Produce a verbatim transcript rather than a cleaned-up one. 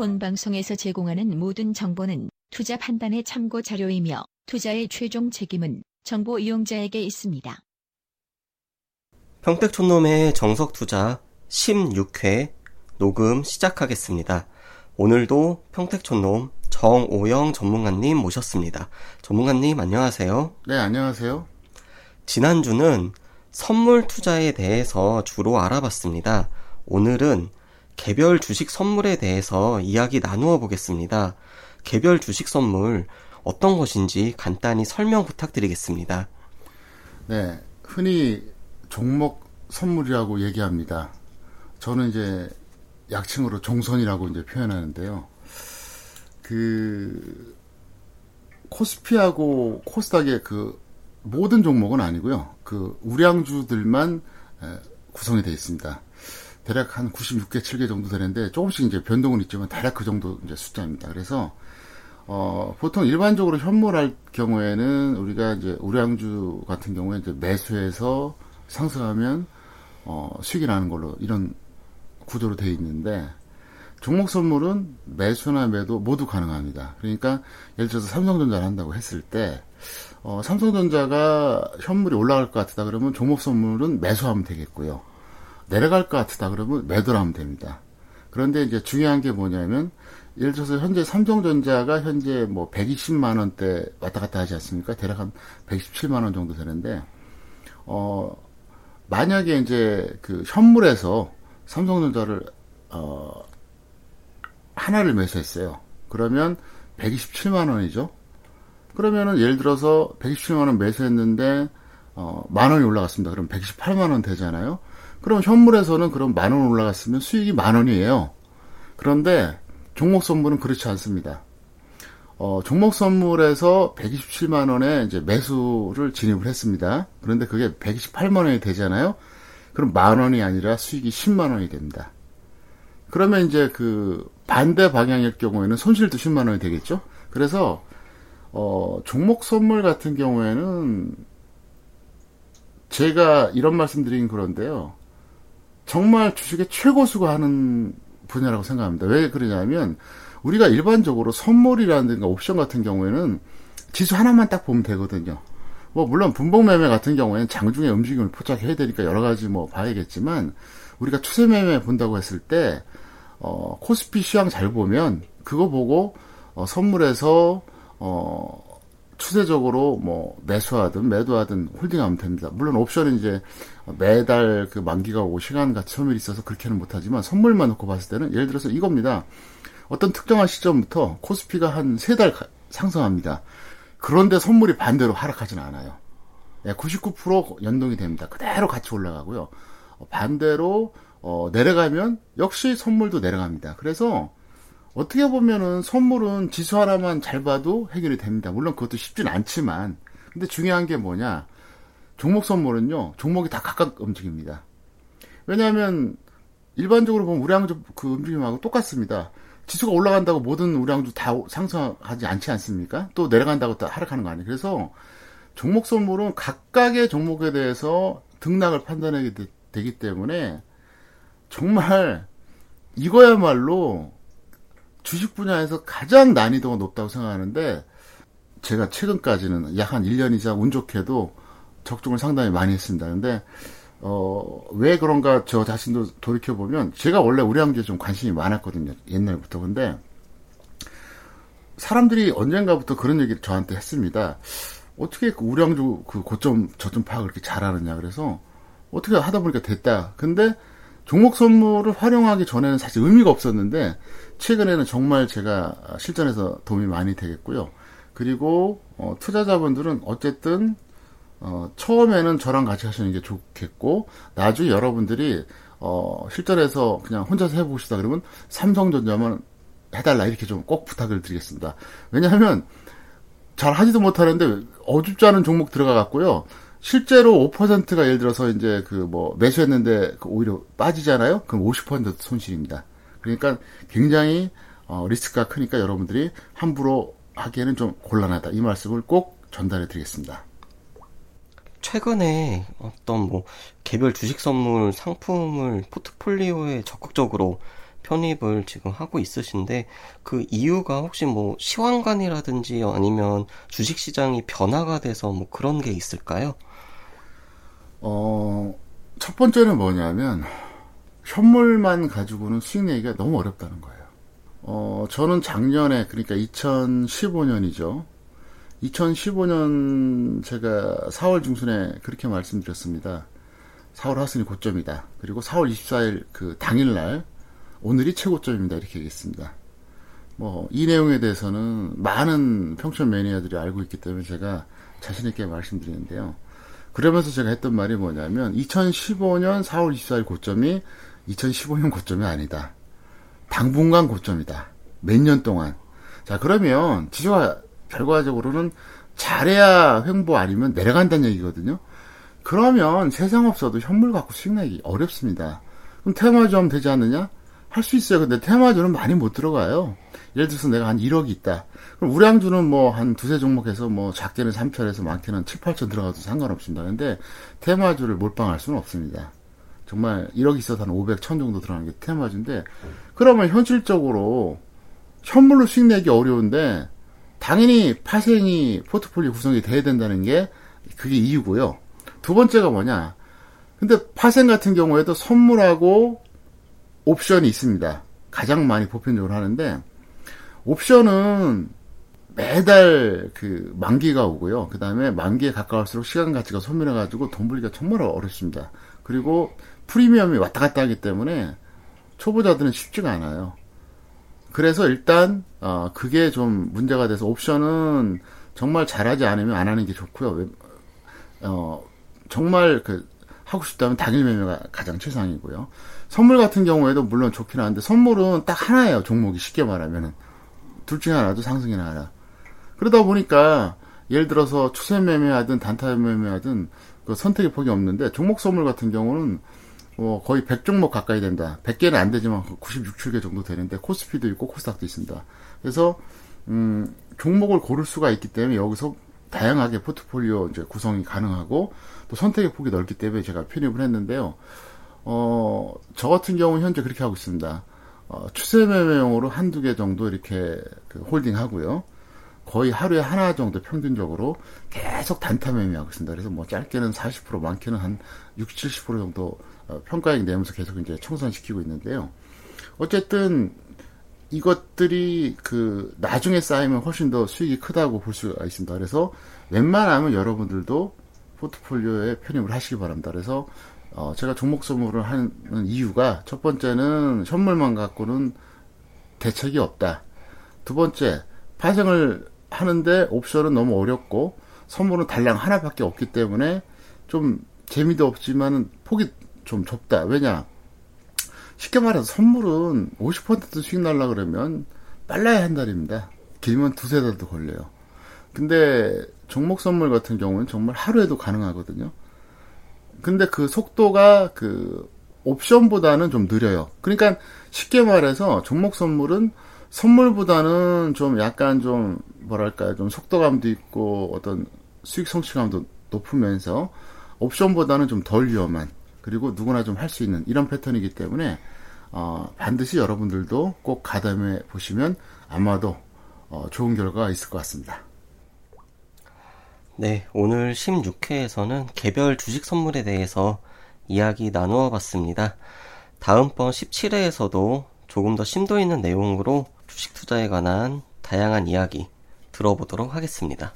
본 방송에서 제공하는 모든 정보는 투자 판단의 참고 자료이며 투자의 최종 책임은 정보 이용자에게 있습니다. 평택촌놈의 정석투자 십육 회 녹음 시작하겠습니다. 오늘도 평택촌놈 정오영 전문가님 모셨습니다. 전문가님 안녕하세요. 네, 안녕하세요. 지난주는 선물 투자에 대해서 주로 알아봤습니다. 오늘은 개별 주식 선물에 대해서 이야기 나누어 보겠습니다. 개별 주식 선물 어떤 것인지 간단히 설명 부탁드리겠습니다. 네, 흔히 종목 선물이라고 얘기합니다. 저는 이제 약칭으로 종선이라고 이제 표현하는데요. 그 코스피하고 코스닥의 그 모든 종목은 아니고요. 그 우량주들만 구성이 되어 있습니다. 대략 한 구십육 개, 칠 개 정도 되는데 조금씩 이제 변동은 있지만 대략 그 정도 이제 숫자입니다. 그래서 어, 보통 일반적으로 현물할 경우에는 우리가 이제 우량주 같은 경우에 이제 매수해서 상승하면 어, 수익이 나는 걸로 이런 구조로 되어 있는데, 종목 선물은 매수나 매도 모두 가능합니다. 그러니까 예를 들어서 삼성전자를 한다고 했을 때 어, 삼성전자가 현물이 올라갈 것 같다 그러면 종목 선물은 매수하면 되겠고요. 내려갈 것 같다 그러면 매도를 하면 됩니다. 그런데 이제 중요한 게 뭐냐면, 예를 들어서 현재 삼성전자가 현재 뭐 백이십만 원대 왔다 갔다 하지 않습니까? 대략 한 백십칠만 원 정도 되는데, 어, 만약에 이제 그 현물에서 삼성전자를, 어, 하나를 매수했어요. 그러면 백이십칠만 원이죠? 그러면은 예를 들어서 백이십칠만 원 매수했는데, 어, 만 원이 올라갔습니다. 그럼 백십팔만 원 되잖아요? 그럼 현물에서는 그럼 만 원 올라갔으면 수익이 만 원이에요. 그런데 종목 선물은 그렇지 않습니다. 어, 종목 선물에서 백이십칠만 원에 이제 매수를 진입을 했습니다. 그런데 그게 백이십팔만 원이 되잖아요. 그럼 만 원이 아니라 수익이 십만 원이 됩니다. 그러면 이제 그 반대 방향일 경우에는 손실도 십만 원이 되겠죠. 그래서 어, 종목 선물 같은 경우에는 제가 이런 말씀드린 그런데요, 정말 주식의 최고 수가 하는 분야라고 생각합니다. 왜 그러냐면, 우리가 일반적으로 선물이라든가 옵션 같은 경우에는 지수 하나만 딱 보면 되거든요. 뭐 물론 분봉매매 같은 경우에는 장중에 움직임을 포착해야 되니까 여러 가지 뭐 봐야겠지만, 우리가 추세매매 본다고 했을 때 어, 코스피 시황 잘 보면 그거 보고 어, 선물에서 어, 추세적으로 뭐 매수하든 매도하든 홀딩하면 됩니다. 물론 옵션은 이제 매달 그 만기가 오고 시간과 점유율이 있어서 그렇게는 못하지만, 선물만 놓고 봤을 때는 예를 들어서 이겁니다. 어떤 특정한 시점부터 코스피가 한 세 달 상승합니다. 그런데 선물이 반대로 하락하지는 않아요. 구십구 퍼센트 연동이 됩니다. 그대로 같이 올라가고요. 반대로 어 내려가면 역시 선물도 내려갑니다. 그래서 어떻게 보면은 선물은 지수 하나만 잘 봐도 해결이 됩니다. 물론 그것도 쉽진 않지만, 근데 중요한 게 뭐냐, 종목 선물은요, 종목이 다 각각 움직입니다. 왜냐하면 일반적으로 보면 우량주 그 움직임하고 똑같습니다. 지수가 올라간다고 모든 우량주 다 상승하지 않지 않습니까? 또 내려간다고 다 하락하는 거 아니에요. 그래서 종목 선물은 각각의 종목에 대해서 등락을 판단하게 되, 되기 때문에, 정말 이거야말로 주식 분야에서 가장 난이도가 높다고 생각하는데, 제가 최근까지는 약 한 일 년 이상 운 좋게도 적중을 상당히 많이 했습니다. 근데 어, 왜 그런가 저 자신도 돌이켜보면, 제가 원래 우량주에 좀 관심이 많았거든요, 옛날부터. 근데 사람들이 언젠가부터 그런 얘기를 저한테 했습니다. 어떻게 그 우량주 그 고점 저점 파악을 그렇게 잘하느냐. 그래서 어떻게 하다 보니까 됐다. 근데 종목 선물을 활용하기 전에는 사실 의미가 없었는데, 최근에는 정말 제가 실전에서 도움이 많이 되겠고요. 그리고 어, 투자자분들은 어쨌든 어, 처음에는 저랑 같이 하시는 게 좋겠고, 나중에 여러분들이 어, 실전에서 그냥 혼자서 해보시다 그러면 삼성전자만 해달라, 이렇게 좀 꼭 부탁을 드리겠습니다. 왜냐하면 잘 하지도 못하는데 어줍지 않은 종목 들어가갖고요, 실제로 오 퍼센트가 예를 들어서 이제 그 뭐 매수했는데 오히려 빠지잖아요? 그럼 오십 퍼센트 손실입니다. 그러니까 굉장히 어 리스크가 크니까 여러분들이 함부로 하기에는 좀 곤란하다, 이 말씀을 꼭 전달해 드리겠습니다. 최근에 어떤 뭐 개별 주식 선물 상품을 포트폴리오에 적극적으로 편입을 지금 하고 있으신데, 그 이유가 혹시 뭐 시황관이라든지 아니면 주식시장이 변화가 돼서 뭐 그런 게 있을까요? 어, 첫 번째는 뭐냐면 현물만 가지고는 수익 내기가 너무 어렵다는 거예요. 어, 저는 작년에, 그러니까 이천십오 년이죠. 이천십오 년 제가 사월 중순에 그렇게 말씀드렸습니다. 사월 하순이 고점이다. 그리고 사월 이십사일 그 당일날 오늘이 최고점입니다. 이렇게 얘기했습니다. 뭐 이 내용에 대해서는 많은 평촌 매니아들이 알고 있기 때문에 제가 자신 있게 말씀드리는데요. 그러면서 제가 했던 말이 뭐냐면 이천십오 년 사월 이십사일 고점이 이천십오 년 고점이 아니다. 당분간 고점이다. 몇 년 동안. 자, 그러면 지수가 결과적으로는 잘해야 횡보 아니면 내려간다는 얘기거든요. 그러면 세상 없어도 현물 갖고 수익 내기 어렵습니다. 그럼 테마주하면 되지 않느냐? 할 수 있어요. 근데 테마주는 많이 못 들어가요. 예를 들어서 내가 한 일억이 있다. 그럼 우량주는 뭐 한 두세 종목에서 뭐 작게는 삼천에서 많게는 칠, 팔천 들어가도 상관없습니다. 근데 테마주를 몰빵할 수는 없습니다. 정말 일억이 있어서 한 오백, 천 정도 들어가는 게 테마주인데, 그러면 현실적으로 현물로 수익 내기 어려운데 당연히 파생이 포트폴리오 구성이 돼야 된다는 게 그게 이유고요. 두 번째가 뭐냐. 근데 파생 같은 경우에도 선물하고 옵션이 있습니다. 가장 많이 보편적으로 하는데, 옵션은 매달 그 만기가 오고요. 그 다음에 만기에 가까울수록 시간 가치가 소멸해가지고 돈 벌기가 정말 어렵습니다. 그리고 프리미엄이 왔다 갔다 하기 때문에 초보자들은 쉽지가 않아요. 그래서 일단 어, 그게 좀 문제가 돼서 옵션은 정말 잘하지 않으면 안 하는 게 좋고요. 어, 정말 그 하고 싶다면 당일 매매가 가장 최상이고요. 선물 같은 경우에도 물론 좋긴 한데 선물은 딱 하나예요. 종목이 쉽게 말하면은 둘 중에 하나도 상승이나 하나. 그러다 보니까 예를 들어서 추세 매매하든 단타 매매하든 그 선택의 폭이 없는데, 종목 선물 같은 경우는 어, 거의 백 종목 가까이 된다. 백 개는 안 되지만 구십육, 칠개 정도 되는데 코스피도 있고 코스닥도 있습니다. 그래서 음, 종목을 고를 수가 있기 때문에 여기서 다양하게 포트폴리오 이제 구성이 가능하고 또 선택의 폭이 넓기 때문에 제가 편입을 했는데요. 어, 저 같은 경우는 현재 그렇게 하고 있습니다. 어, 추세 매매용으로 한두 개 정도 이렇게 그 홀딩 하고요. 거의 하루에 하나 정도 평균적으로 계속 단타 매매하고 있습니다. 그래서 뭐 짧게는 사십 퍼센트, 많게는 한 육십, 칠십 퍼센트 정도 평가액 내면서 계속 이제 청산시키고 있는데요. 어쨌든 이것들이 그 나중에 쌓이면 훨씬 더 수익이 크다고 볼 수가 있습니다. 그래서 웬만하면 여러분들도 포트폴리오에 편입을 하시기 바랍니다. 그래서 어 제가 종목 선물을 하는 이유가, 첫 번째는 현물만 갖고는 대책이 없다. 두 번째, 파생을 하는데 옵션은 너무 어렵고 선물은 달랑 하나밖에 없기 때문에 좀 재미도 없지만 폭이 좀 좁다. 왜냐? 쉽게 말해서 선물은 오십 퍼센트 수익 날라 그러면 빨라야 한 달입니다. 길면 두세 달도 걸려요. 근데 종목 선물 같은 경우는 정말 하루에도 가능하거든요. 근데 그 속도가 그 옵션보다는 좀 느려요. 그러니까 쉽게 말해서 종목 선물은 선물보다는 좀 약간 좀 뭐랄까요, 좀 속도감도 있고 어떤 수익 성취감도 높으면서 옵션보다는 좀 덜 위험한, 그리고 누구나 좀 할 수 있는 이런 패턴이기 때문에 어, 반드시 여러분들도 꼭 가담해 보시면 아마도 어, 좋은 결과가 있을 것 같습니다. 네, 오늘 십육 회에서는 개별 주식 선물에 대해서 이야기 나누어 봤습니다. 다음번 십칠 회에서도 조금 더 심도 있는 내용으로 주식 투자에 관한 다양한 이야기 들어보도록 하겠습니다.